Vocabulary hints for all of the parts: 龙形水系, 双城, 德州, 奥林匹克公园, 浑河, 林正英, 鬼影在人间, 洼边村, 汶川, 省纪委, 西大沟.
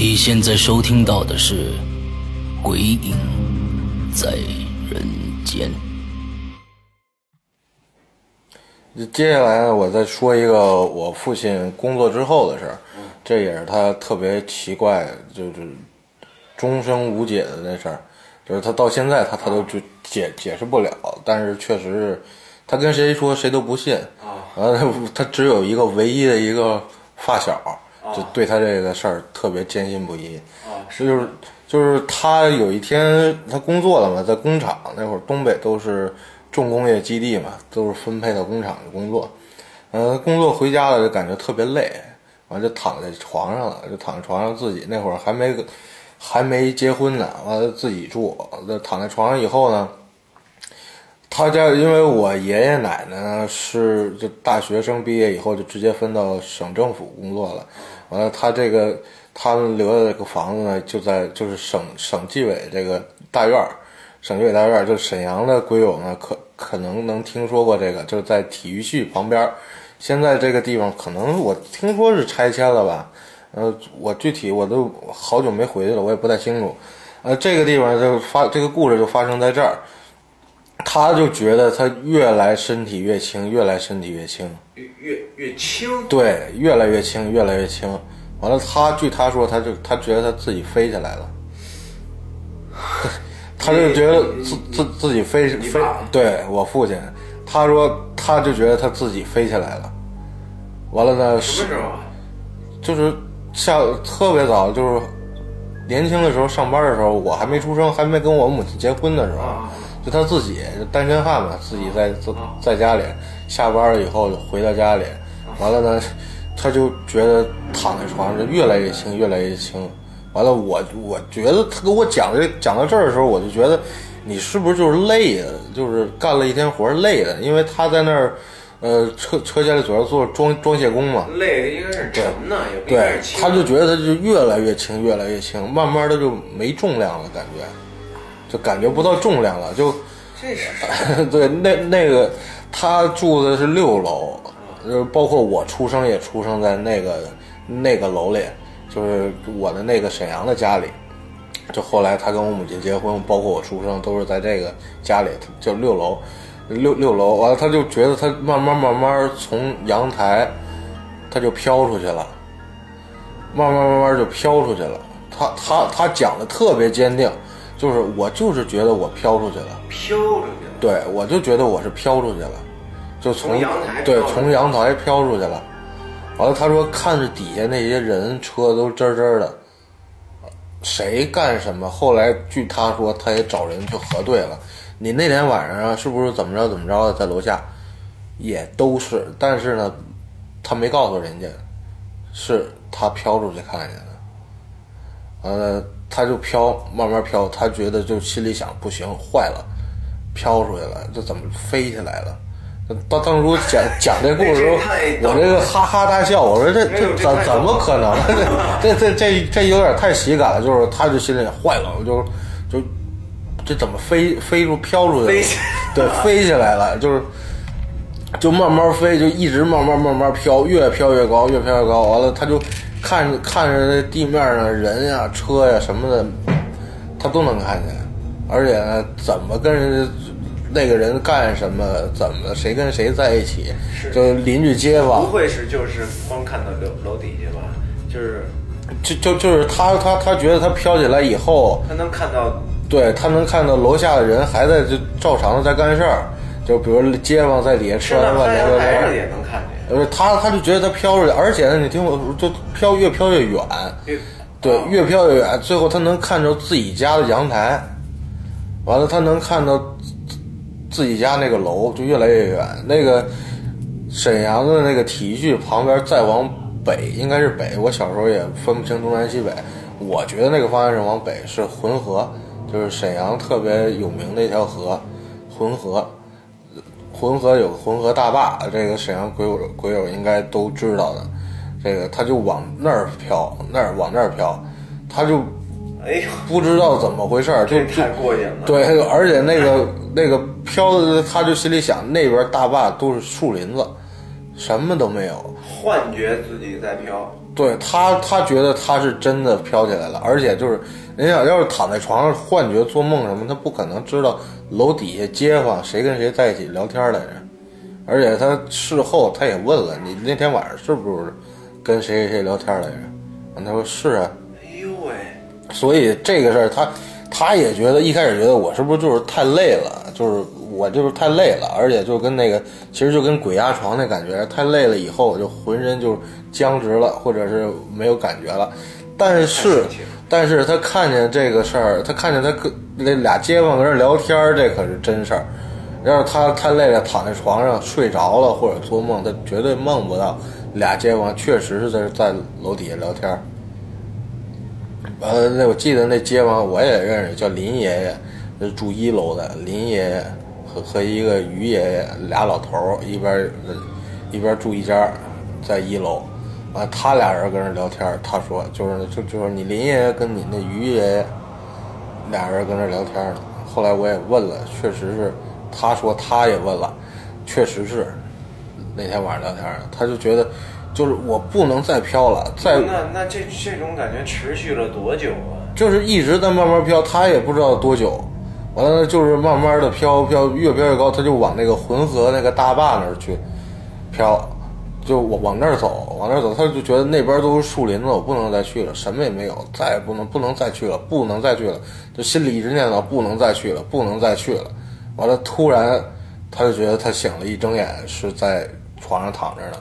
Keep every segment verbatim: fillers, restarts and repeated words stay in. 你现在收听到的是《鬼影在人间》。接下来我再说一个我父亲工作之后的事儿，这也是他特别奇怪，就是终生无解的那事儿，就是他到现在他他都就解解释不了，但是确实是他跟谁说谁都不信啊。然后他只有一个唯一的一个发小，就对他这个事儿特别坚信不疑。是就是就是他有一天他工作了嘛，在工厂那会儿，东北都是重工业基地嘛，都是分配到工厂去工作。嗯、呃，工作回家了就感觉特别累，完就躺在床上了，就躺在床上自己那会儿还没还没结婚呢，完了自己住，就躺在床上以后呢，他家因为我爷爷奶奶呢是就大学生毕业以后就直接分到省政府工作了，完了他这个他们留的这个房子呢就在就是省省纪委这个大院儿。省纪委大院就沈阳的鬼友呢可可能能听说过这个，就是在体育系旁边，现在这个地方可能我听说是拆迁了吧，呃我具体我都好久没回去了，我也不太清楚。呃这个地方就发这个故事就发生在这儿，他就觉得他越来身体越轻，越来身体越轻越越轻对越来越轻越来越轻完了他据他说他就他觉得他自己飞起来了。他就觉得自自自己飞飞，对我父亲，他说他就觉得他自己飞起来了，完了呢，什么时候啊？就是下特别早，就是年轻的时候上班的时候，我还没出生，还没跟我母亲结婚的时候，就他自己就单身汉嘛，自己在在家里下班了以后就回到家里，完了呢，他就觉得躺在床上越来越轻，越来越轻。完了我我觉得他跟我讲这讲到这儿的时候，我就觉得你是不是就是累的，就是干了一天活累的，因为他在那儿呃车车间里主要做装装卸工嘛，累的应该是沉呢，也不应该是轻。对，他就觉得他就越来越轻越来越轻，慢慢的就没重量了，感觉就感觉不到重量了，就这是对那那个他住的是六楼，就是包括我出生也出生在那个那个楼里。就是我的那个沈阳的家里，就后来他跟我母亲结婚，包括我出生都是在这个家里，就六楼，六六楼。完了，他就觉得他慢慢慢慢从阳台，他就飘出去了，慢慢慢慢就飘出去了。他他他讲的特别坚定，就是我就是觉得我飘出去了，飘出去了。对，我就觉得我是飘出去了，就从, 从阳台对从阳台飘出去了。完了，他说看着底下那些人车都吱吱的，谁干什么？后来据他说，他也找人去核对了。你那天晚上、啊、是不是怎么着怎么着的，在楼下也都是，但是呢，他没告诉人家，是他飘出去看见的。呃，他就飘，慢慢飘，他觉得就心里想，不行，坏了，飘出去了，这怎么飞起来了？到当初讲讲这故事，我这个哈哈大笑，我说这这怎怎么可能？这这这这有点太喜感了，就是他就心里坏了，我就就这怎么飞飞出飘出去了？对，飞起来了，就是就慢慢飞，就一直慢慢慢慢飘，越飘越高，越飘越高。完了，他就看看着那地面上人呀、车呀什么的，他都能看见，而且呢，怎么跟人家。那个人干什么？怎么谁跟谁在一起？就邻居街坊不会是就是光看到楼楼底下吧？就是，就就就是他他他觉得他飘起来以后，他能看到，对他能看到楼下的人还在就照常的在干事儿，就比如街坊在底下吃完饭，在阳台上也能看见。呃，他他就觉得他飘出去，而且呢，你听我，就飘越飘越远，对，越飘越远，最后他能看到自己家的阳台，完了他能看到自己家那个楼，就越来越远。那个沈阳的那个体育剧旁边再往北，应该是北，我小时候也分不清东南西北，我觉得那个方向是往北，是浑河，就是沈阳特别有名的一条河，浑河。浑河有浑河大坝，这个沈阳鬼友鬼友应该都知道的。这个他就往那儿飘，那儿往那儿飘，他就哎不知道怎么回事，这太过瘾了。对，而且那个那个飘的，他就心里想，那边大坝都是树林子，什么都没有，幻觉自己在飘。对他，他觉得他是真的飘起来了，而且就是你想要是躺在床上幻觉做梦什么，他不可能知道楼底下街坊谁跟谁在一起聊天来着。而且他事后他也问了，你那天晚上是不是跟谁谁谁聊天来着？他说是啊。哎呦喂！所以这个事儿，他他也觉得一开始觉得我是不是就是太累了，就是我就是太累了，而且就跟那个其实就跟鬼压床那感觉，太累了以后就浑身就僵直了，或者是没有感觉了。但是但是他看见这个事儿，他看见他跟那俩街坊跟人聊天，这可是真事儿。要是他太累了躺在床上睡着了或者做梦，他绝对梦不到俩街坊确实是在在楼底下聊天。完了，那我记得那街坊我也认识，叫林爷爷，就是住一楼的林爷爷和和一个于爷爷，俩老头一边一边住一家，在一楼。啊，他俩人跟人聊天，他说就是就就是你林爷爷跟你那于爷爷俩人跟人聊天。后来我也问了，确实是，他说他也问了，确实是那天晚上聊天的。他就觉得就是我不能再飘了，再那那这这种感觉持续了多久啊？就是一直在慢慢飘，他也不知道多久。完了就是慢慢的飘飘，越飘越高，他就往那个浑河那个大坝那儿去飘。就我往那儿走，往那儿走，他就觉得那边都是树林子，我不能再去了，什么也没有，再也不能不能再去了，不能再去了，就心里一直念叨不能再去了，不能再去了。完了，突然他就觉得他醒了，一睁眼是在床上躺着呢。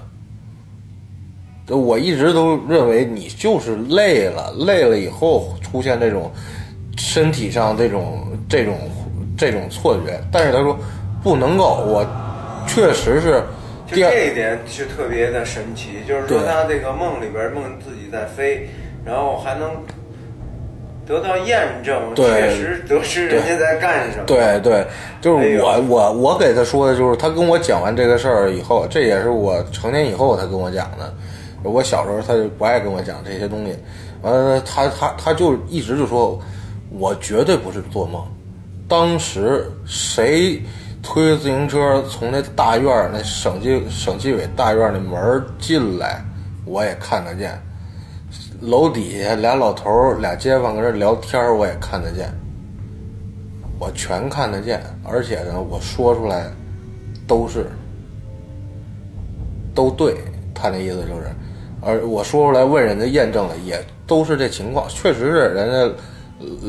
就我一直都认为你就是累了，累了以后出现这种身体上这种这种这种错觉，但是他说不能够，我确实是。就这一点是特别的神奇，就是说他这个梦里边梦自己在飞，然后还能得到验证，确实得知人家在干什么。对 对, 对，就是我、哎、我我给他说的，就是他跟我讲完这个事儿以后，这也是我成年以后他跟我讲的。我小时候他就不爱跟我讲这些东西，完了他他他就一直就说，我绝对不是做梦，当时谁推自行车从那大院那省纪省纪委大院那门进来，我也看得见，楼底下俩老头俩街坊跟人聊天，我也看得见，我全看得见。而且呢，我说出来都是都对，他那意思就是，而我说出来问人家验证了，也都是这情况，确实是人家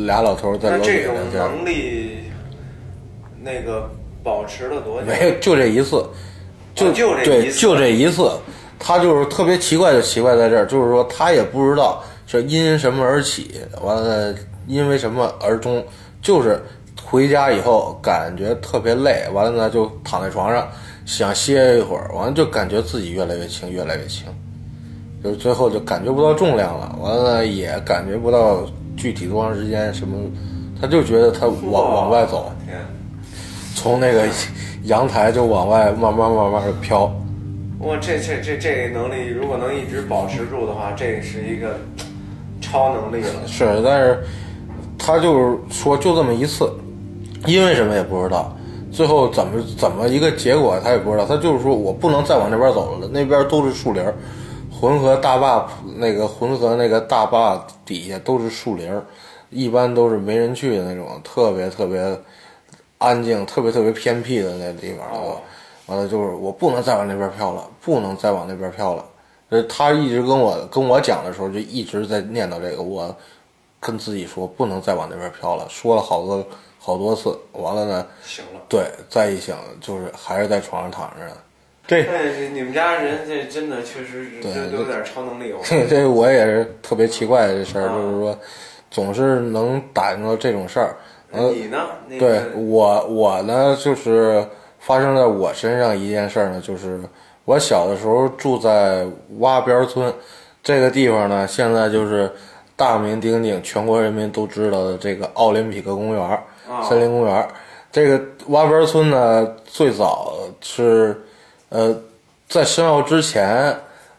俩老头在楼底下聊天。这种能力那个保持了多久？没有，就这一次，就、哦、就这一次，就这一次。他就是特别奇怪，就奇怪在这儿，就是说他也不知道是因什么而起，完了因为什么而终，就是回家以后感觉特别累，完了呢就躺在床上想歇一会儿，完了就感觉自己越来越轻，越来越轻，就最后就感觉不到重量了，完了也感觉不到具体多长时间什么，他就觉得他往往外走。从那个阳台就往外慢慢慢慢的飘，哇，这这这这个能力如果能一直保持住的话，这是一个超能力了。是，但是他就是说就这么一次，因为什么也不知道，最后怎么怎么一个结果他也不知道，他就是说我不能再往那边走了，那边都是树林，浑河大坝那个浑河那个大坝底下都是树林，一般都是没人去的那种，特别特别安静，特别特别偏僻的那地方了。完了就是我不能再往那边飘了，不能再往那边飘了。这他一直跟我跟我讲的时候，就一直在念叨这个，我跟自己说不能再往那边飘了，说了好多好多次。完了呢，醒了，对，再一醒就是还是在床上躺着呢。对，但你们家人这真的确实这都有点超能力哦。这我也是特别奇怪的这事儿、啊，就是说总是能打听到这种事儿。呃、你呢？那个、对我我呢，就是发生在我身上一件事呢，就是我小的时候住在洼边村这个地方呢，现在就是大名鼎鼎、全国人民都知道的这个奥林匹克公园、啊、森林公园。这个洼边村呢，最早是呃在申奥之前，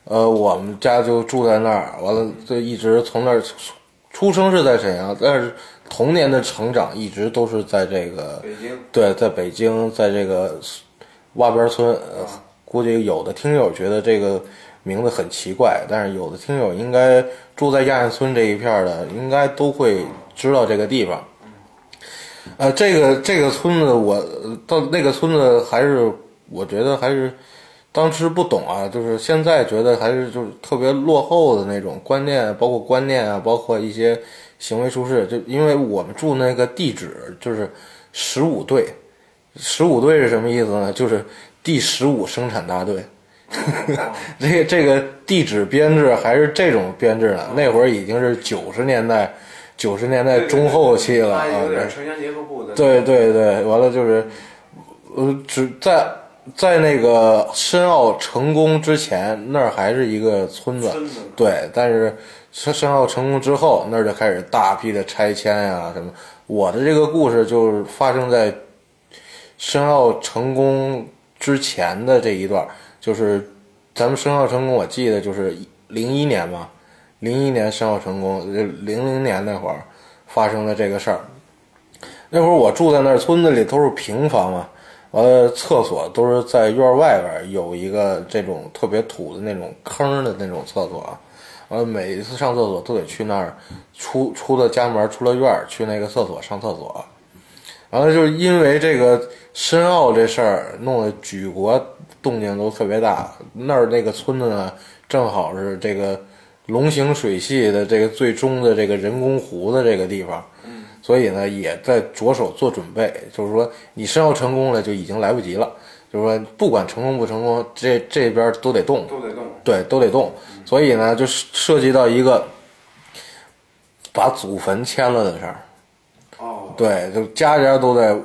呃我们家就住在那儿，完了就一直从那儿出生是在沈阳，但是童年的成长一直都是在这个北京，对，在北京，在这个洼边村、呃、估计有的听友觉得这个名字很奇怪，但是有的听友应该住在亚运村这一片的应该都会知道这个地方。呃这个这个村子我到那个村子还是我觉得还是当时不懂啊，就是现在觉得还是就是特别落后的那种观念，包括观念啊，包括一些行为处事。就因为我们住那个地址就是十五队，十五队是什么意思呢？就是第十五生产大队。这个这个地址编制还是这种编制呢，那会儿已经是九十年代。九十年代中后期了，有点城乡结合部的。对对对，完了就是，呃，只在在那个申奥成功之前，那儿还是一个村子。村子。对，但是申奥成功之后，那儿就开始大批的拆迁呀什么。我的这个故事就是发生在申奥成功之前的这一段，就是咱们申奥成功，我记得就是零一年嘛。零一年申奥成功，零零年那会儿发生的这个事儿。那会儿我住在那儿，村子里都是平房嘛，完了厕所都是在院外边有一个这种特别土的那种坑的那种厕所啊。完了每一次上厕所都得去那儿出出了家门，出了院去那个厕所上厕所。完了就是因为这个申奥这事儿弄得举国动静都特别大，那儿那个村子呢正好是这个。龙形水系的这个最终的这个人工湖的这个地方，所以呢也在着手做准备，就是说你申奥成功了就已经来不及了，就是说不管成功不成功，这这边都得动，都得动，对，都得动，所以呢就涉及到一个把祖坟迁了的事儿。哦，对，就家家都在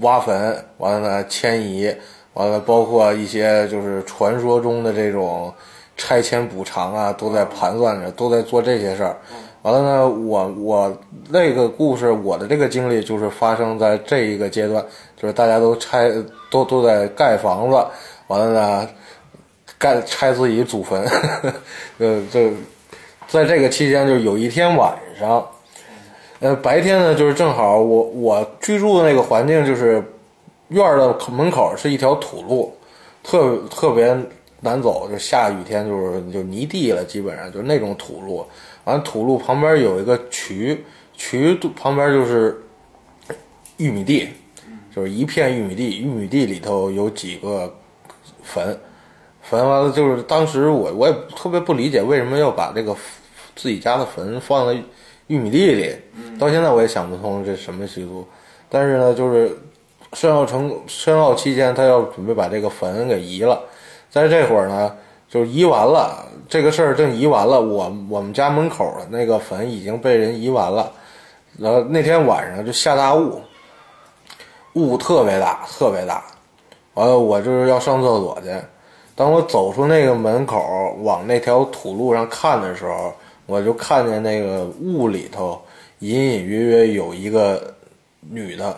挖坟，完了迁移，完了包括一些就是传说中的这种。拆迁补偿啊，都在盘算着，都在做这些事儿。完了呢，我我那个故事，我的这个经历就是发生在这一个阶段，就是大家都拆，都都在盖房子，完了呢，盖拆自己祖坟。呃，这在这个期间，就有一天晚上，呃，白天呢，就是正好我我居住的那个环境，就是院儿的门口是一条土路，特特别。难走，就下雨天就是就泥地了，基本上就是那种土路。完土路旁边有一个渠，渠旁边就是玉米地，就是一片玉米地，玉米地里头有几个坟，坟完了就是当时我我也特别不理解为什么要把这个自己家的坟放在玉米地里，到现在我也想不通这什么习俗。但是呢，就是申奥成申奥期间，他要准备把这个坟给移了。在这会儿呢，就移完了，这个事儿正移完了，我我们家门口的那个坟已经被人移完了。然后那天晚上就下大雾，雾特别大，特别大。完了，我就是要上厕所去。当我走出那个门口，往那条土路上看的时候，我就看见那个雾里头隐隐约约有一个女的，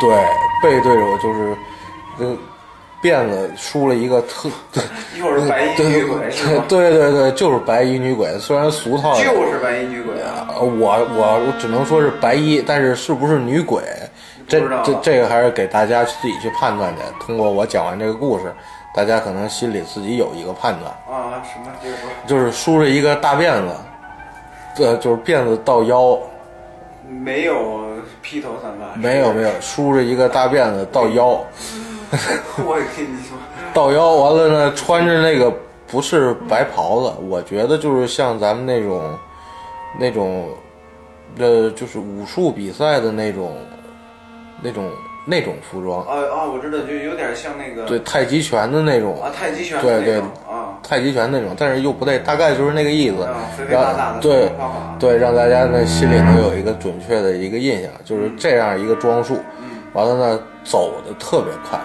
对，背对着我，就是那。呃辫子梳了一个特，又是白衣女鬼，是吧？对对对，就是白衣女鬼。虽然俗套，就是白衣女鬼啊！我我我只能说是白衣，但是是不是女鬼，这这这个还是给大家自己去判断的。通过我讲完这个故事，大家可能心里自己有一个判断啊。什么？就是梳着一个大辫子，对，就是辫子到腰，没有披头散发，没有没有，梳着一个大辫子到腰。我也跟你说，到腰完了呢，穿着那个不是白袍子，我觉得就是像咱们那种，那种，呃，就是武术比赛的那种，那种那种服装。啊啊，我知道，就有点像那个对太极拳的那种啊，太极拳的那种对对啊，太极拳那种，但是又不对，大概就是那个意思。啊、肥肥大大的对对，让大家呢心里能有一个准确的一个印象，就是这样一个装束。嗯，完了呢，走的特别快，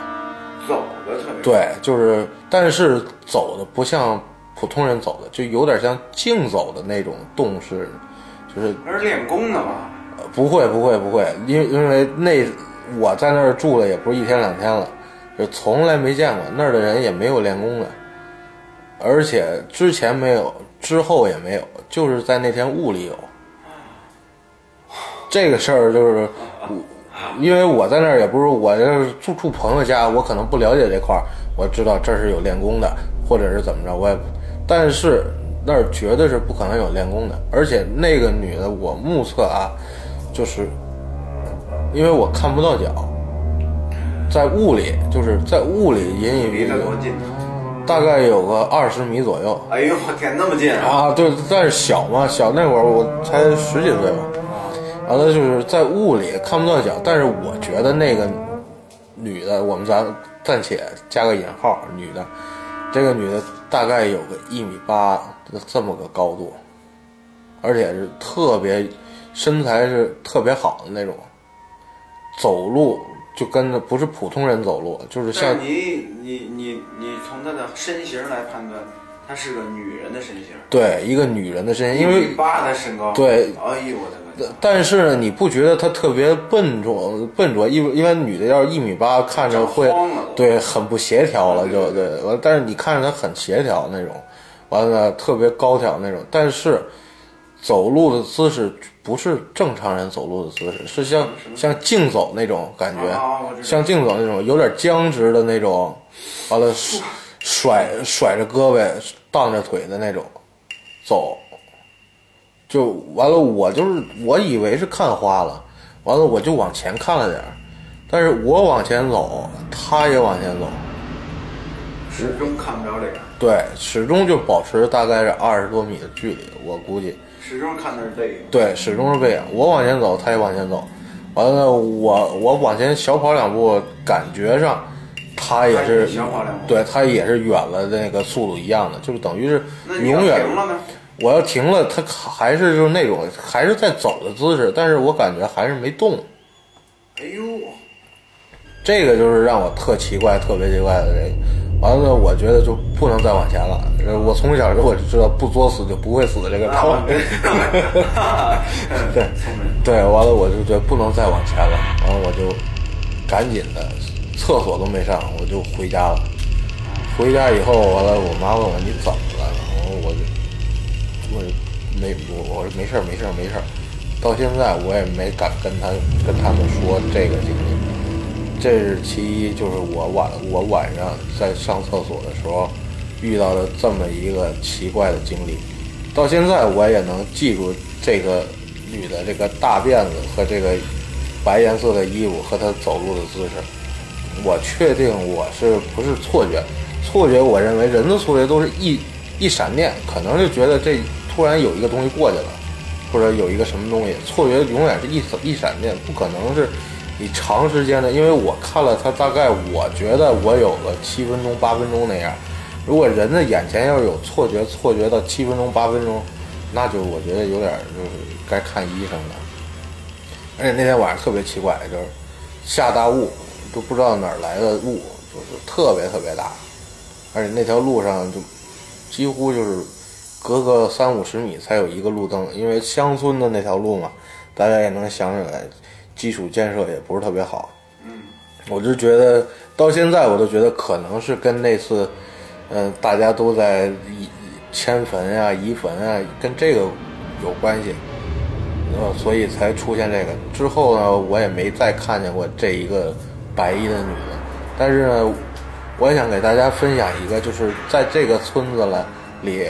走的特别快对，就是但是走的不像普通人走的，就有点像竞走的那种动势，就是而练功的嘛。不会不会不会，因为因为那我在那儿住了也不是一天两天了，就从来没见过那儿的人也没有练功的，而且之前没有，之后也没有，就是在那天雾里有。这个事儿就是，因为我在那儿也不是我住住朋友家，我可能不了解这块儿，我知道这是有练功的，或者是怎么着，我也，但是那儿绝对是不可能有练功的，而且那个女的，我目测啊。就是因为我看不到脚，在雾里，就是在雾里隐隐约约，大概有个二十米左右。哎呦我天，那么近啊！啊对，但是小嘛，小那会儿我才十几岁吧。完了就是在雾里看不到脚，但是我觉得那个女的，我们咱暂且加个引号，女的，这个女的大概有个一米八这么个高度，而且是特别。身材是特别好的那种，走路就跟着不是普通人走路，就是像你你你你从她的身形来判断，她是个女人的身形，对，一个女人的身形，因为一米八的身高，对，哎呦我的妈！但是呢，你不觉得她特别笨拙笨拙？因为因为女的要是一米八，看着会对很不协调了，就对。完，但是你看着她很协调那种，完了特别高挑那种，但是。走路的姿势不是正常人走路的姿势，是像像竞走那种感觉，像竞走那种有点僵直的那种，完了甩甩着胳膊荡着腿的那种走，就完了。我就是我以为是看花了，完了我就往前看了点，但是我往前走，他也往前走，始终看不着这个。对，始终就保持大概是二十多米的距离，我估计。始终看的是背影，对，始终是背影。我往前走，他也往前走。完了，我我往前小跑两步，感觉上他也是小跑两步，对他也是远了，那个速度一样的，就是等于是永远。停了呢？我要停了，他还是就是那种还是在走的姿势，但是我感觉还是没动。哎呦，这个就是让我特奇怪、特别奇怪的这个。完了，我觉得就不能再往前了。我从小我就知道不作死就不会死的这个道理。对对，完了我就觉得不能再往前了，然后我就赶紧的，厕所都没上，我就回家了。回家以后，完了我妈问我你怎么了，然后我就我就没我我说没事没事没事，到现在我也没敢跟他跟他们说这个经历。这是其一，就是我晚我晚上在上厕所的时候遇到了这么一个奇怪的经历，到现在我也能记住这个女的这个大辫子和这个白颜色的衣服和她走路的姿势。我确定我是不是错觉？错觉，我认为人的错觉都是一一闪念，可能就觉得这突然有一个东西过去了，或者有一个什么东西。错觉永远是一一闪念，不可能是。你长时间的，因为我看了他大概，我觉得我有个七分钟、八分钟那样。如果人的眼前要是有错觉，错觉到七分钟、八分钟，那就我觉得有点就是该看医生了。而且那天晚上特别奇怪，就是下大雾，都不知道哪儿来的雾，就是特别特别大。而且那条路上就几乎就是隔个三五十米才有一个路灯，因为乡村的那条路嘛，大家也能想起来。基础建设也不是特别好，嗯，我就觉得到现在我都觉得可能是跟那次，嗯、呃，大家都在迁坟啊、移坟啊，跟这个有关系，呃，所以才出现这个。之后呢，我也没再看见过这一个白衣的女的，但是呢，我也想给大家分享一个，就是在这个村子了里，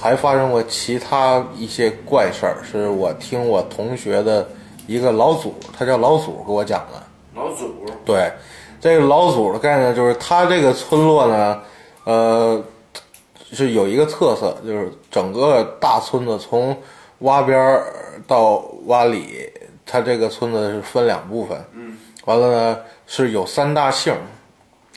还发生过其他一些怪事儿，是我听我同学的。一个老祖，他叫老祖，给我讲的。老祖，对，这个老祖的概念就是他这个村落呢，呃，是有一个特色，就是整个大村子从洼边到洼里，他这个村子是分两部分。嗯，完了是有三大姓，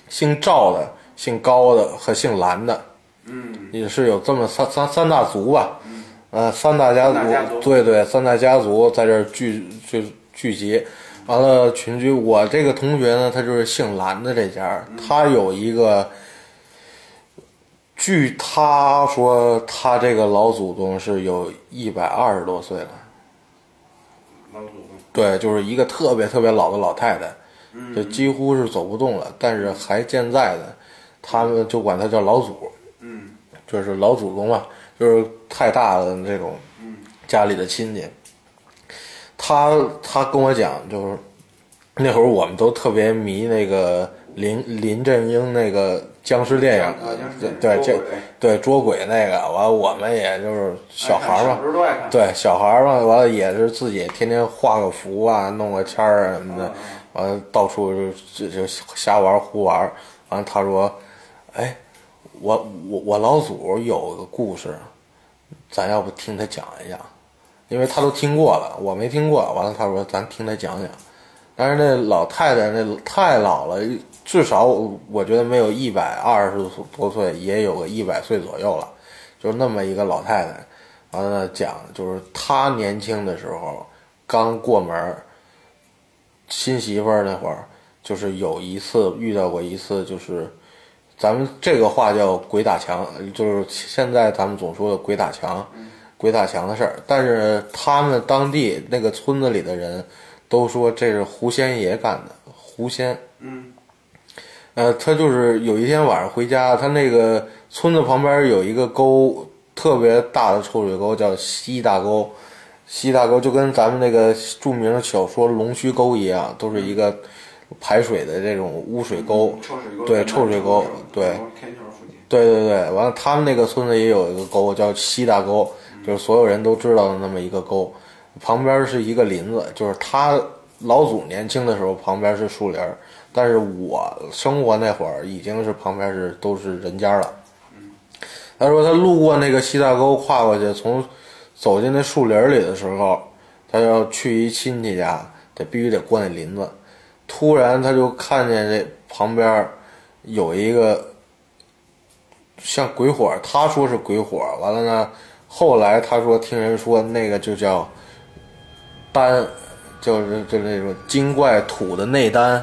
姓赵的、姓高的和姓蓝的，嗯，也是有这么三三三大族吧，嗯、呃，三大家 族, 家族，对对，三大家族在这儿聚聚聚集，完了群居。我这个同学呢，他就是姓蓝的这家，嗯、他有一个。据他说，他这个老祖宗是有一百二十多岁了。老祖宗对，就是一个特别特别老的老太太，就几乎是走不动了，但是还健在的，他们就管他叫老祖，嗯，就是老祖宗嘛，就是太大的这种，家里的亲戚。他他跟我讲，就是那会儿我们都特别迷那个。林林正英那个僵尸电影，对对对捉鬼那个，完我们也就是小孩嘛，对小孩嘛，完了也是自己天天画个符啊，弄个签儿什么的，完了到处就就瞎玩胡玩。完了他说：“哎，我我我老祖有个故事，咱要不听他讲一讲，因为他都听过了，我没听过。”完了他说：“咱听他讲讲。”但是那老太太那太老了。至少我觉得没有一百二十多岁，也有个一百岁左右了，就那么一个老太太。完了讲，就是她年轻的时候，刚过门，新媳妇儿那会儿，就是有一次遇到过一次，就是咱们这个话叫鬼打墙，就是现在咱们总说的鬼打墙，鬼打墙的事儿。但是他们当地那个村子里的人都说这是狐仙爷干的，狐仙，嗯。呃，他就是有一天晚上回家，他那个村子旁边有一个沟，特别大的臭水沟，叫西大沟。西大沟就跟咱们那个著名的小说《龙须沟》一样，都是一个排水的这种污水沟。臭水沟。对，臭水沟。对。对对对，完了，他们那个村子也有一个沟叫西大沟，就是所有人都知道的那么一个沟。旁边是一个林子，就是他老祖年轻的时候，旁边是树林。但是我生活那会儿已经是旁边是都是人家了。他说他路过那个西大沟跨过去，从走进那树林里的时候，他要去一亲戚家，得必须得过那林子。突然他就看见这旁边有一个像鬼火，他说是鬼火，完了呢，后来他说听人说那个就叫丹，就是就那种精怪土的内丹。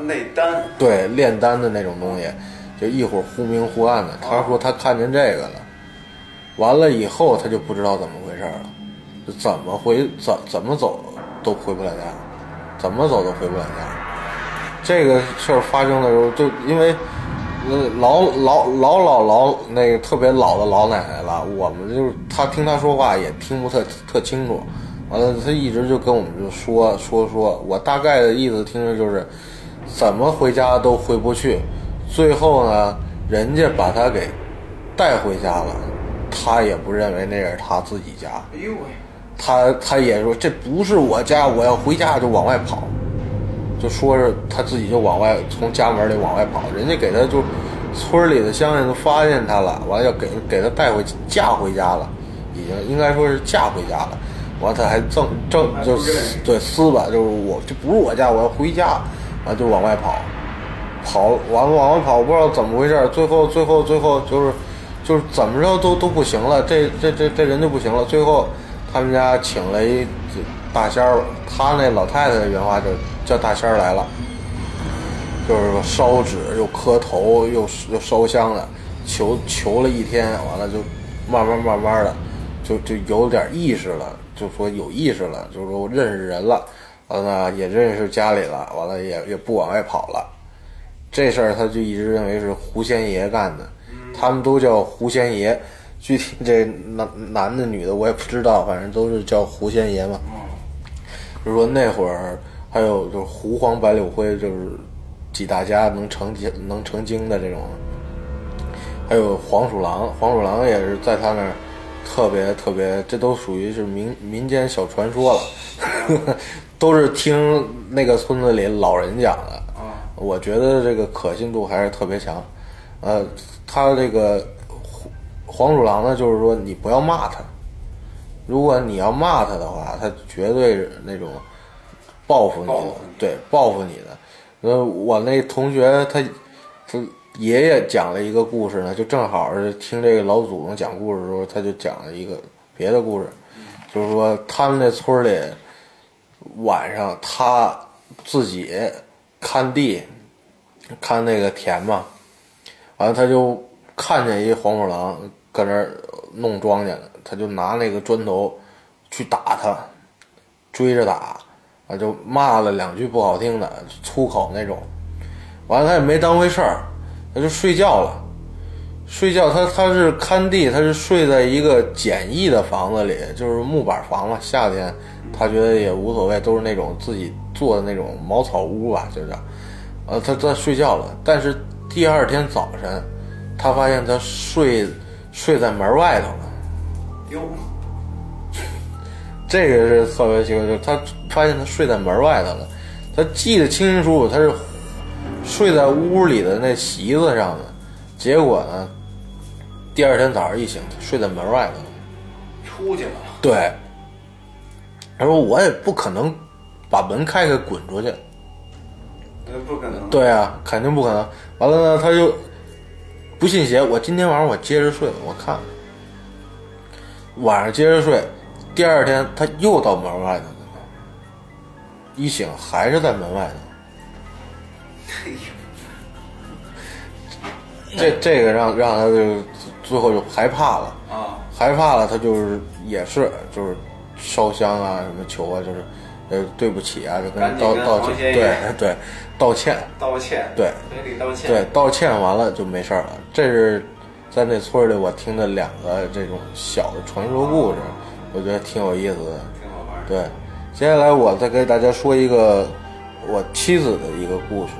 内丹，对，炼丹的那种东西，就一会儿忽明忽暗的。他说他看见这个了，完了以后他就不知道怎么回事了，就怎么回怎怎么走都回不了家，怎么走都回不了家。这个事儿发生的时候，就因为老老老老老那个特别老的老奶奶了，我们就是他听他说话也听不特特清楚。完了，他一直就跟我们就说说说，我大概的意思听着就是。怎么回家都回不去，最后呢，人家把他给带回家了，他也不认为那是他自己家。哎呦喂！他他也说这不是我家，我要回家就往外跑，就说是他自己就往外从家门里往外跑，人家给他就村里的乡亲都发现他了，完了要给给他带回嫁回家了，已经应该说是嫁回家了。完了他还挣挣就对撕吧，就是我这不是我家，我要回家。啊，就往外跑，跑完了往外跑，不知道怎么回事。最后，最后，最后就是，就是怎么着都都不行了，这这这这人就不行了。最后，他们家请了一大仙儿，他那老太太的原话就叫大仙儿来了，就是烧纸又磕头又又烧香的，求求了一天，完了就慢慢慢慢的就就有点意识了，就说有意识了，就说认识人了。完了也认识家里了，完了也也不往外跑了。这事儿他就一直认为是狐仙爷干的，他们都叫狐仙爷。具体这男男的女的我也不知道，反正都是叫狐仙爷嘛。就是说那会儿还有就是狐黄白柳灰，就是几大家能成能成精的这种，还有黄鼠狼，黄鼠狼也是在他那儿。特别特别，这都属于是民民间小传说了，呵呵，都是听那个村子里老人讲的。我觉得这个可信度还是特别强。呃，他这个黄鼠狼呢，就是说你不要骂他，如果你要骂他的话，他绝对那种报复你的，对，报复你的。呃，我那同学他他爷爷讲了一个故事呢，就正好是听这个老祖宗讲故事的时候，他就讲了一个别的故事，就是说他们那村里晚上他自己看地看那个田嘛，完了他就看见一黄鼠狼搁那儿弄庄稼呢，他就拿那个砖头去打他，追着打。啊，就骂了两句不好听的，粗口那种。完了，他也没当回事儿，他就睡觉了。睡觉他，他他是看地，他是睡在一个简易的房子里，就是木板房嘛。夏天他觉得也无所谓，都是那种自己做的那种茅草屋吧，就这样。呃、啊，他他睡觉了，但是第二天早晨，他发现他睡睡在门外头了。哟。这个是特别奇怪，就是他发现他睡在门外头了，他记得清清楚楚，他是睡在屋里的那席子上的。结果呢，第二天早上一醒，他睡在门外头了，出去了。对，他说我也不可能把门开开滚出去，不可能。对啊，肯定不可能。完了呢，他就不信邪，我今天晚上我接着睡，我看晚上接着睡。第二天他又到门外头了，一醒还是在门外头。这这个让让他就最后就害怕了啊，害怕了，他就是也是就是烧香啊什么求啊，就是呃对不起啊，就跟道道歉，对对，道歉道歉，对道歉，对道歉完了就没事了。这是在那村里我听的两个这种小的传说故事。我觉得挺有意思的，挺好玩的。对，接下来我再给大家说一个我妻子的一个故事。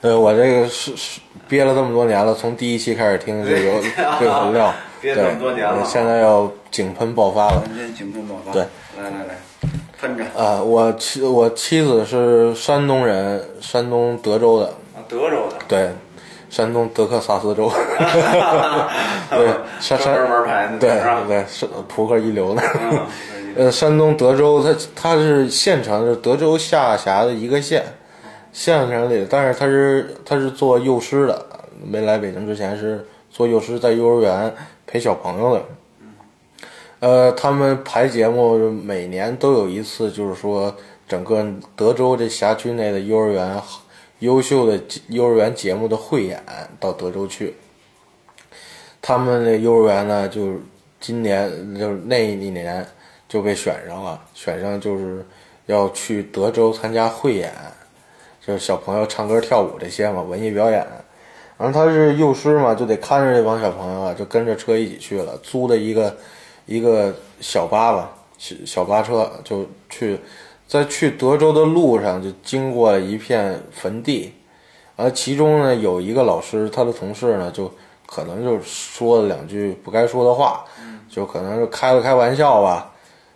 对，我这个是是憋了这么多年了，从第一期开始听就有这个很料，憋这么多年了，现在要井喷爆发了。井喷爆发。对，来来来，喷着。啊，我妻我妻子是山东人，山东德州的。啊，德州的。对。山东德克萨斯州对山山门牌子，对对，是扑克一流的呃山东德州，它它是县城，是德州下辖的一个县，县城里，但是它是它是做幼师的，没来北京之前是做幼师，在幼儿园陪小朋友的。呃他们排节目每年都有一次，就是说整个德州这辖区内的幼儿园优秀的幼儿园节目的汇演到德州去。他们的幼儿园呢，就是今年就是那一年就被选上了，选上就是要去德州参加汇演，就是小朋友唱歌跳舞这些嘛，文艺表演。然后他是幼师嘛，就得看着这帮小朋友啊，就跟着车一起去了，租的一个一个小巴吧，小巴车就去。在去德州的路上就经过了一片坟地，而其中呢有一个老师，他的同事呢就可能就说了两句不该说的话，就可能就开了开玩笑吧。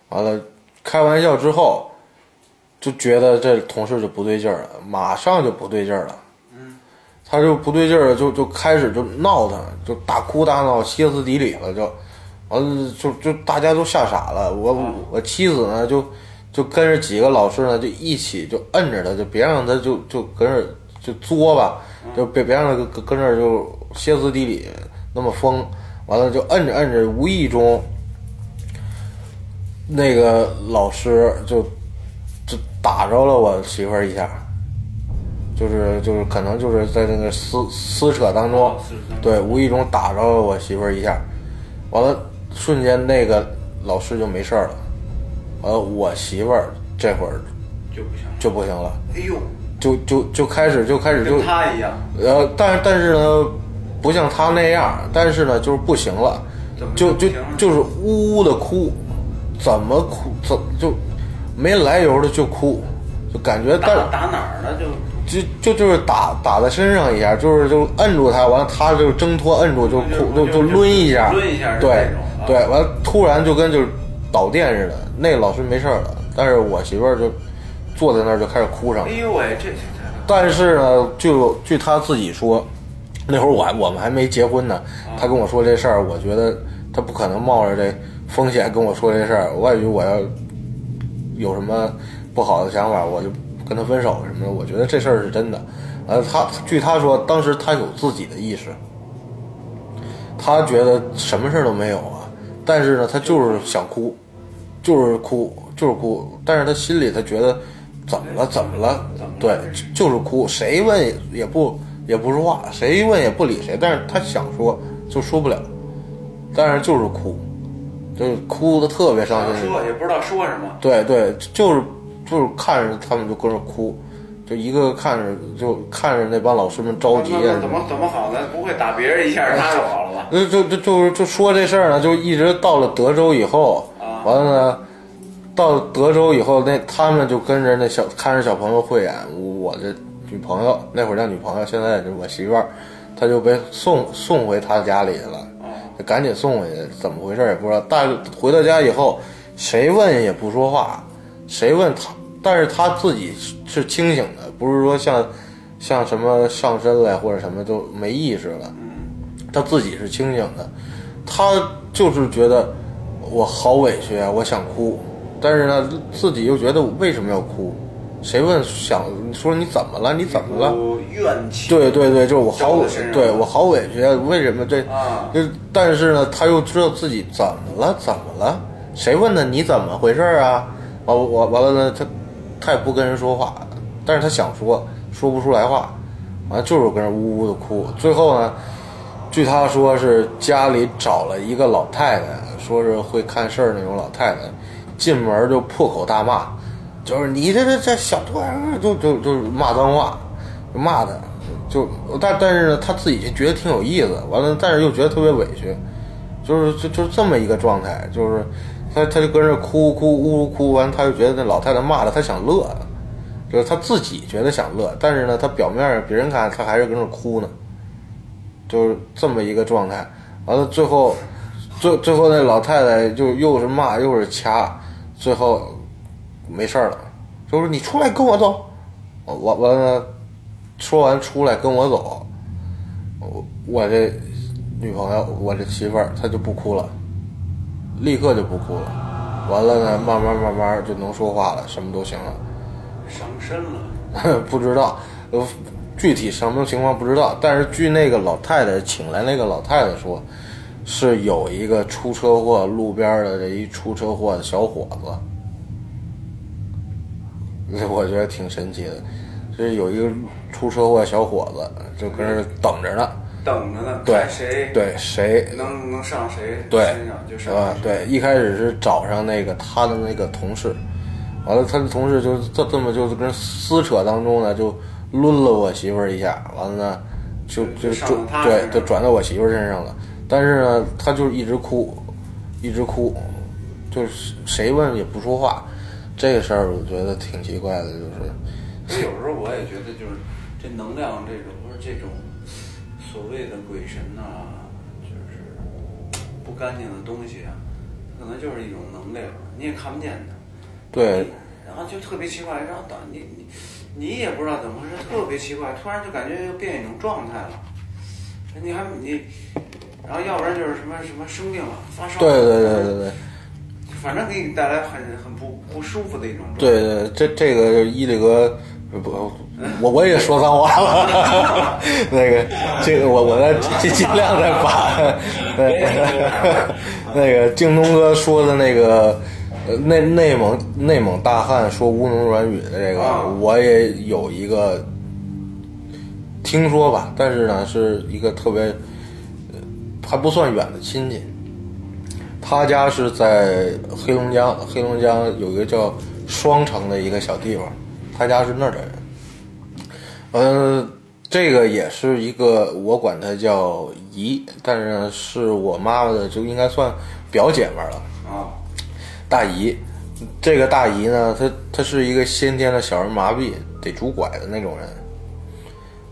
完了开玩笑之后就觉得这同事就不对劲儿了，马上就不对劲儿了，他就不对劲儿了，就就开始就闹腾，就大哭大闹，歇斯底里了，就完了就就大家都吓傻了。我我妻子呢就就跟着几个老师呢，就一起就摁着他，就别让他就就跟着就作吧，就别别让他跟跟着就歇斯底里那么疯。完了就摁着摁着，无意中那个老师就就打着了我媳妇儿一下，就是就是可能就是在那个撕撕扯当中，对，无意中打着了我媳妇儿一下。完了瞬间那个老师就没事了。呃，我媳妇儿这会儿就不行，就不行了。哎呦，就就就开始就开始就跟他一样。呃，但但是呢，不像他那样，但是呢，就是不行了，就就就是呜呜的哭，怎么哭怎就没来由的就哭，就感觉打打哪儿了就就就就是打打在身上一下，就是就摁住他，完了他就挣脱摁住就哭就就抡一下，抡一下，对对，完了突然就跟就。导电似的，那个老师没事了，但是我媳妇儿就坐在那儿就开始哭上了。哎呦喂，这！但是呢，就据她自己说，那会儿我我们还没结婚呢，她跟我说这事儿，我觉得她不可能冒着这风险跟我说这事儿，我感觉我要有什么不好的想法，我就跟他分手什么的。我觉得这事儿是真的。呃，他据他说，当时他有自己的意识，他觉得什么事都没有啊，但是呢，他就是想哭，就是哭，就是哭。但是他心里他觉得怎么了，怎么了？对，就是哭，谁问也不也不说话，谁问也不理谁。但是他想说就说不了，但是就是哭。就是哭的特别伤心，说也不知道说什么。对对，就是就是看着他们就跟着哭，就一个看着就看着那帮老师们着急啊。怎么怎么好呢？不会打别人一下他就好了吧？就就就就就说这事儿呢，就一直到了德州以后，啊、完了呢，到德州以后，那他们就跟着那小看着小朋友慧眼，我的女朋友那会儿叫女朋友，现在就是我媳妇儿，她就被送送回她家里了。就赶紧送回去，怎么回事也不知道。但回到家以后，谁问也不说话，谁问他，但是他自己是清醒的，不是说像像什么上身了或者什么都没意识了，他自己是清醒的。他就是觉得我好委屈啊，我想哭，但是呢自己又觉得我为什么要哭，谁问想说你怎么了，你怎么了，怨气。对对对，就是我好委屈，对我好委屈，为什么这、啊、就但是呢他又知道自己怎么了怎么了，谁问他你怎么回事啊，完我完了呢他他也不跟人说话，但是他想说说不出来话，完了就是跟人呜呜的哭。最后呢据他说是家里找了一个老太太，说是会看事儿那种老太太，进门就破口大骂，就是你这这这小兔儿就就就骂脏话，就骂他，就但但是呢他自己就觉得挺有意思，完了但是又觉得特别委屈，就是就就这么一个状态，就是他他就跟着哭哭呜哭，完他就觉得那老太太骂了他想乐，就是他自己觉得想乐，但是呢他表面别人看他还是跟着哭呢，就是这么一个状态。完了最后最最后那老太太就又是骂又是掐，最后没事了，就是你出来跟我走，我我说完出来跟我走，我我这女朋友我这媳妇儿她就不哭了，立刻就不哭了，完了呢慢慢慢慢就能说话了，什么都行了。上身了？不知道，具体什么情况不知道，但是据那个老太太请来那个老太太说，是有一个出车祸路边的这一出车祸的小伙子。我觉得挺神奇的，就是有一个出车祸小伙子，就跟着等着呢，等着呢，对谁对谁能能上谁身上就上谁啊，对，一开始是找上那个他的那个同事，完了他的同事就这这么就是跟撕扯当中呢，就抡了我媳妇儿一下，完了呢就就转对就转到我媳妇儿身上了，但是呢他就一直哭，一直哭，就是谁问也不说话。这个事儿我觉得挺奇怪的，就是，有时候我也觉得就是这能量这种或者这种所谓的鬼神啊，就是不干净的东西啊，可能就是一种能量，你也看不见的。对。然后就特别奇怪，然后等你你你也不知道怎么回事，特别奇怪，突然就感觉又变一种状态了。你还你，然后要不然就是什么什么生病了，发烧。对对对对对。反正给你带来很很不不舒服的一种。对对，这这个伊力哥，不，我我也说脏话了。那个，这个我我再尽尽量再把那那个京东哥说的那个内内蒙内蒙大汉说乌龙软语的这个，啊、我也有一个听说吧，但是呢是一个特别还不算远的亲戚。他家是在黑龙江，黑龙江有一个叫双城的一个小地方，他家是那儿的人。嗯、呃，这个也是一个，我管他叫姨，但是呢是我妈妈的，就应该算表姐们了啊。大姨，这个大姨呢，她她是一个先天的小儿麻痹，得拄拐的那种人。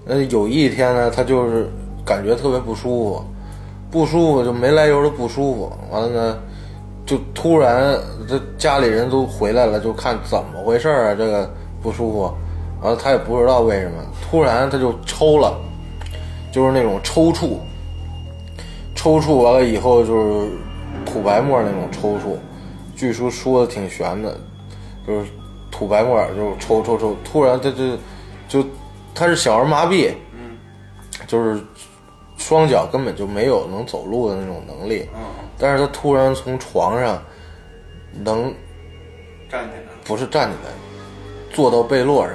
呃，有一天呢，她就是感觉特别不舒服。不舒服就没来由的不舒服，完了呢就突然这家里人都回来了，就看怎么回事啊，这个不舒服，完了他也不知道为什么，突然他就抽了，就是那种抽搐，抽搐完了以后就是吐白沫那种抽搐，据说说的挺悬的，就是吐白沫，就抽抽抽，突然他就就他是小儿麻痹，嗯，就是双脚根本就没有能走路的那种能力，嗯，但是他突然从床上能站起来，不是站起来，坐到被落上。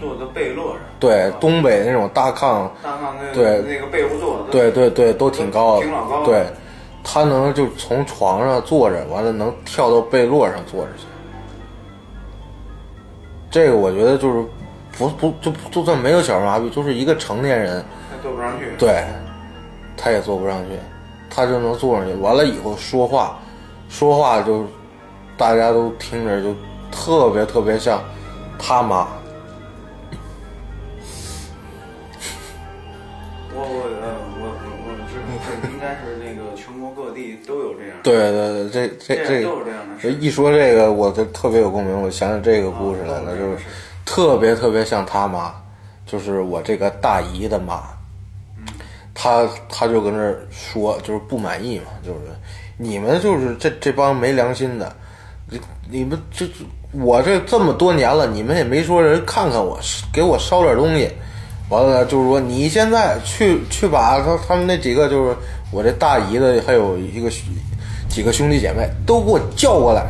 坐在被落上，对，东北那种大炕，大炕那对那个被窝坐的，对对对，都挺高的，挺老高的。对，他能就从床上坐着，完了能跳到被落上坐着去。这个我觉得就是不不就就算没有小儿麻痹，就是一个成年人，他坐不上去，对，他也坐不上去，他就能坐上去。完了以后说话，说话就大家都听着就特别特别像他妈。我我呃我我我知道，应该是那个全国各地都有这样。对对对，这这这都有这样的事。一说这个，我就特别有共鸣。我想想这个故事来了，啊、就是特别特别像他妈，就是我这个大姨的妈。嗯。他他就跟这说，就是不满意嘛，就是你们就是这这帮没良心的，你你们这我这这么多年了，你们也没说人看看我，给我烧点东西。完了就是说你现在去去把他他们那几个就是我这大姨的还有一个几个兄弟姐妹都给我叫过来，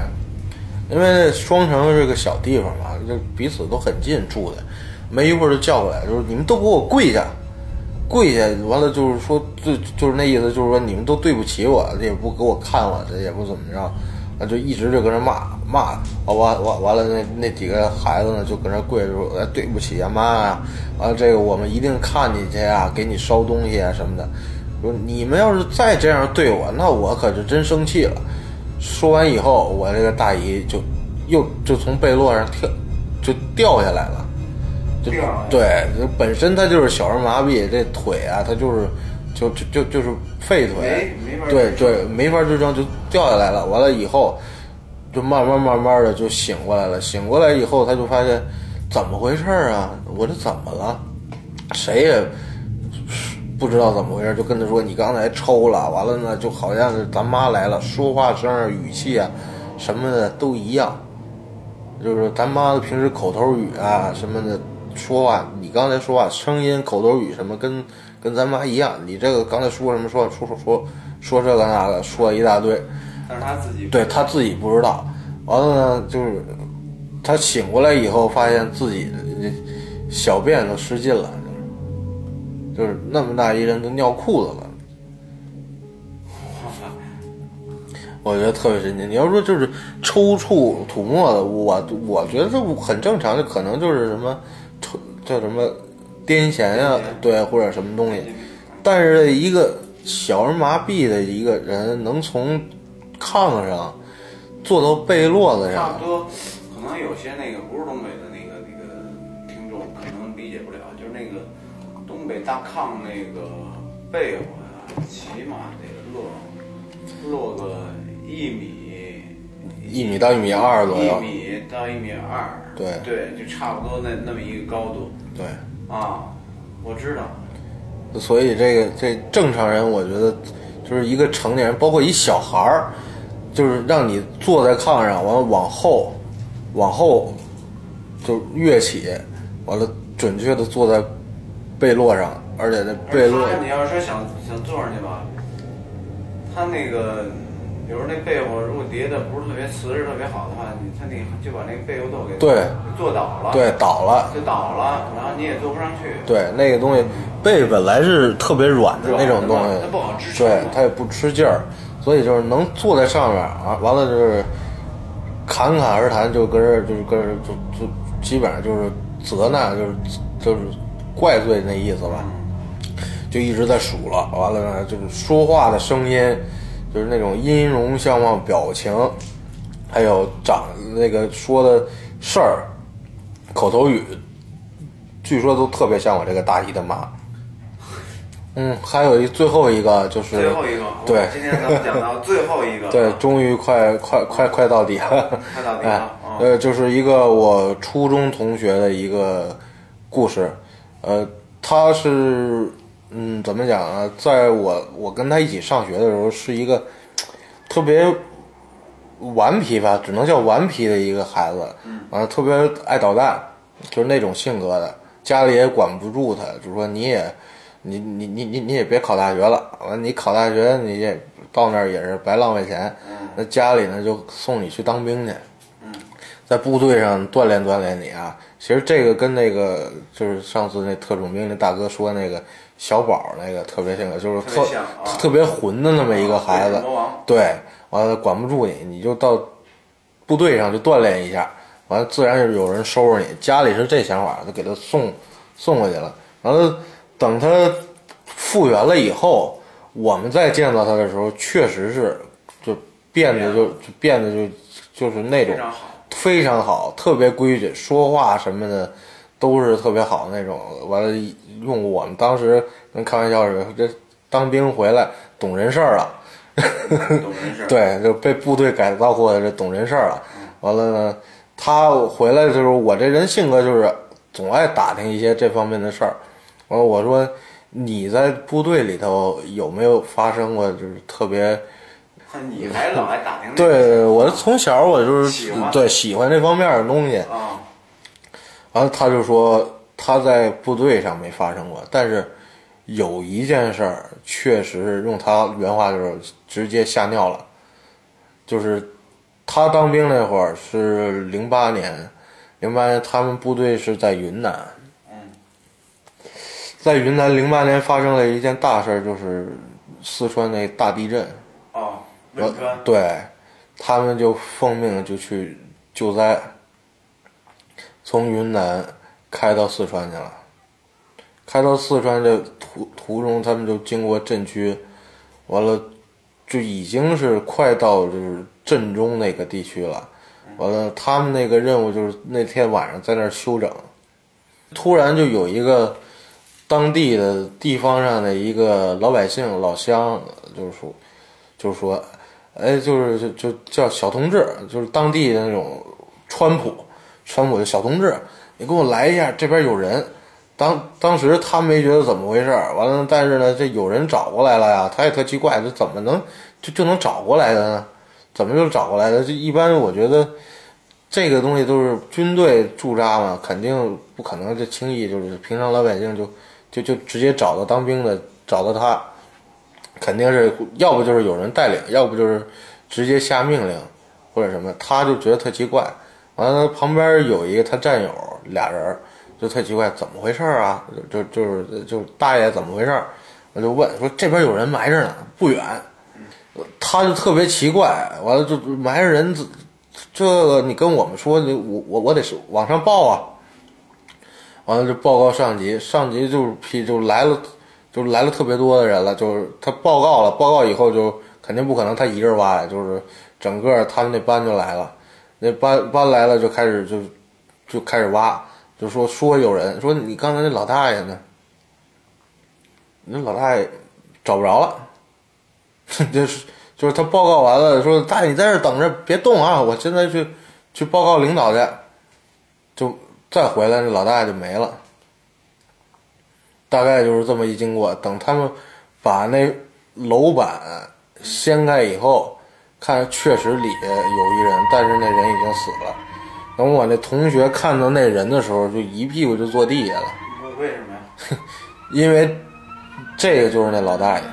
因为双城是个小地方嘛，就彼此都很近住的，没一会儿就叫过来，就是你们都给我跪下跪下，完了就是说就就是那意思，就是说你们都对不起我，也不给我看我，这也不怎么着，那就一直就跟人骂骂，完完完了那那几个孩子呢就跟人跪着说，哎对不起啊妈啊，完了这个我们一定看你去啊，给你烧东西啊什么的，说你们要是再这样对我，那我可是真生气了。说完以后，我这个大姨就又就从被落上跳就掉下来了，就对，就本身她就是小儿麻痹，这腿啊她就是。就就就就是废腿，对对，没法支撑就掉下来了。完了以后，就慢慢慢慢的就醒过来了。醒过来以后，他就发现怎么回事啊？我这怎么了？谁也不知道怎么回事，就跟他说你刚才抽了。完了呢，就好像是咱妈来了，说话声、语气啊什么的都一样，就是咱妈平时口头语啊什么的说话，你刚才说话声音、口头语什么跟。跟咱妈一样，你这个刚才说什么说说说说说这个那个说一大堆，但是他自己对他自己不知道。完了呢，就是他醒过来以后，发现自己小便都失禁了，就是就是那么大一人都尿裤子了。我觉得特别神奇。你要说就是抽搐吐沫的，我我觉得这很正常，就可能就是什么抽叫什么。癫痫呀、啊，对，或者什么东西，但是一个小儿麻痹的一个人能从炕上坐到被落子上，差不多。可能有些那个不是东北的那个那个听众可能理解不了，就是那个东北大炕那个被窝呀，起码得落落个一米，一米到一米二左右，一米到一米二，对对，就差不多那那么一个高度，对。啊，我知道。所以这个这正常人，我觉得就是一个成年人，包括一小孩儿，就是让你坐在炕上，完了往后，往后就跃起，完了准确的坐在被落上，而且那被落。你要是想想坐上去吧，他那个，比如那被窝如果叠的不是特别瓷实、特别好的话，你他那就把那个被窝都给对坐倒了，对倒了就倒了，然后你也坐不上去。对，那个东西被本来是特别软的那种东西，它不好支撑，对，它也不吃劲儿，所以就是能坐在上面啊。完了就是侃侃而谈，就跟着就是跟着就就基本上就是责难，就是就是怪罪那意思吧，就一直在数了。完了呢，就是说话的声音。就是那种音容相貌、表情，还有长那个说的事儿、口头语，据说都特别像我这个大姨的妈。嗯，还有一最后一个就是最后一个，对，今天咱们讲到最后一个，对，终于快快快快到底了，快到底了。呃，就是一个我初中同学的一个故事，呃，他是。嗯，怎么讲啊？在我我跟他一起上学的时候，是一个特别顽皮吧，只能叫顽皮的一个孩子，啊，特别爱捣蛋，就是那种性格的，家里也管不住他，就说你也，你你你你你也别考大学了，完你考大学你也到那儿也是白浪费钱，那家里呢就送你去当兵去，在部队上锻炼锻炼你啊。其实这个跟那个就是上次那特种兵那大哥说那个小宝那个特别性格，就是特 特,、啊、特别混的那么一个孩子，啊、对。完了管不住你，你就到部队上就锻炼一下，完了自然就有人收拾你。家里是这想法，就给他送送过去了。完了等他复原了以后，我们再见到他的时候，确实是就变得就就变得就就是那种非常好，特别规矩，说话什么的都是特别好那种。完了用我们当时跟开玩笑似的，这当兵回来懂人事儿了。懂人事对，就被部队改造过的这懂人事了。完了呢，他回来的时候，我这人性格就是总爱打听一些这方面的事儿。完了我说你在部队里头有没有发生过就是特别？你还老爱打听？对，我从小我就是喜欢对喜欢这方面的东西啊。完了他就说他在部队上没发生过，但是。有一件事儿，确实用他原话就是直接吓尿了，就是他当兵那会儿是零八年，零八年他们部队是在云南，在云南零八年发生了一件大事，就是四川那大地震。哦，汶川。对，他们就奉命就去救灾，从云南开到四川去了。开到四川这途途中，他们就经过镇区，完了就已经是快到就是镇中那个地区了。完了，他们那个任务就是那天晚上在那儿休整，突然就有一个当地的地方上的一个老百姓老乡，就是说，就是说，哎，就是就就叫小同志，就是当地的那种川普，川普的小同志，你给我来一下，这边有人。当当时他没觉得怎么回事儿，完了，但是呢，这有人找过来了呀，他也特奇怪，这怎么能就就能找过来的呢？怎么就找过来的？这一般我觉得这个东西都是军队驻扎嘛，肯定不可能就轻易就是平常老百姓就就就直接找到当兵的，找到他，肯定是要不就是有人带领，要不就是直接下命令或者什么，他就觉得特奇怪。完了，旁边有一个他战友俩人。就特奇怪，怎么回事啊？就就是就大爷怎么回事？我就问说这边有人埋着呢，不远。他就特别奇怪，完了就埋着人，这个你跟我们说，我我我得往上报啊。完了就报告上级，上级就批就来了，就来了特别多的人了，就是他报告了，报告以后就肯定不可能他一个人挖呀，就是整个他们那班就来了，那班班来了就开始就就开始挖。就说说有人说你刚才那老大爷呢？那老大爷找不着了，就是就是他报告完了说大爷你在这等着别动啊，我现在去去报告领导去，就再回来那老大爷就没了。大概就是这么一经过，等他们把那楼板掀开以后，看确实里面有一人，但是那人已经死了。等我那同学看到那人的时候，就一屁股就坐地下了。为什么呀？因为这个就是那老大爷。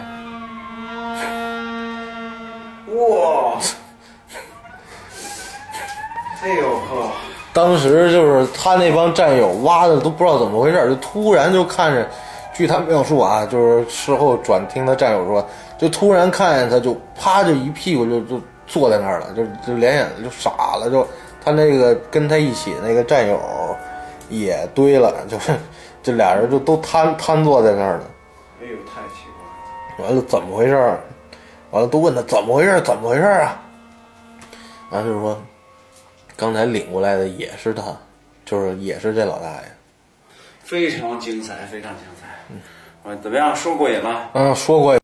哇！哎呦呵！当时就是他那帮战友挖的都不知道怎么回事，就突然就看着，据他描述啊，就是事后转听他战友说，就突然看见他就啪就一屁股就就坐在那儿了，就就两眼就傻了就。他那个跟他一起那个战友也堆了，就是这俩人就都瘫瘫坐在那儿了。哎呦，太奇怪了！完了，怎么回事？完了，都问他怎么回事？怎么回事啊？完了就说，刚才领过来的也是他，就是也是这老大爷。非常精彩，非常精彩。嗯，怎么样？说过瘾了？嗯，说过瘾。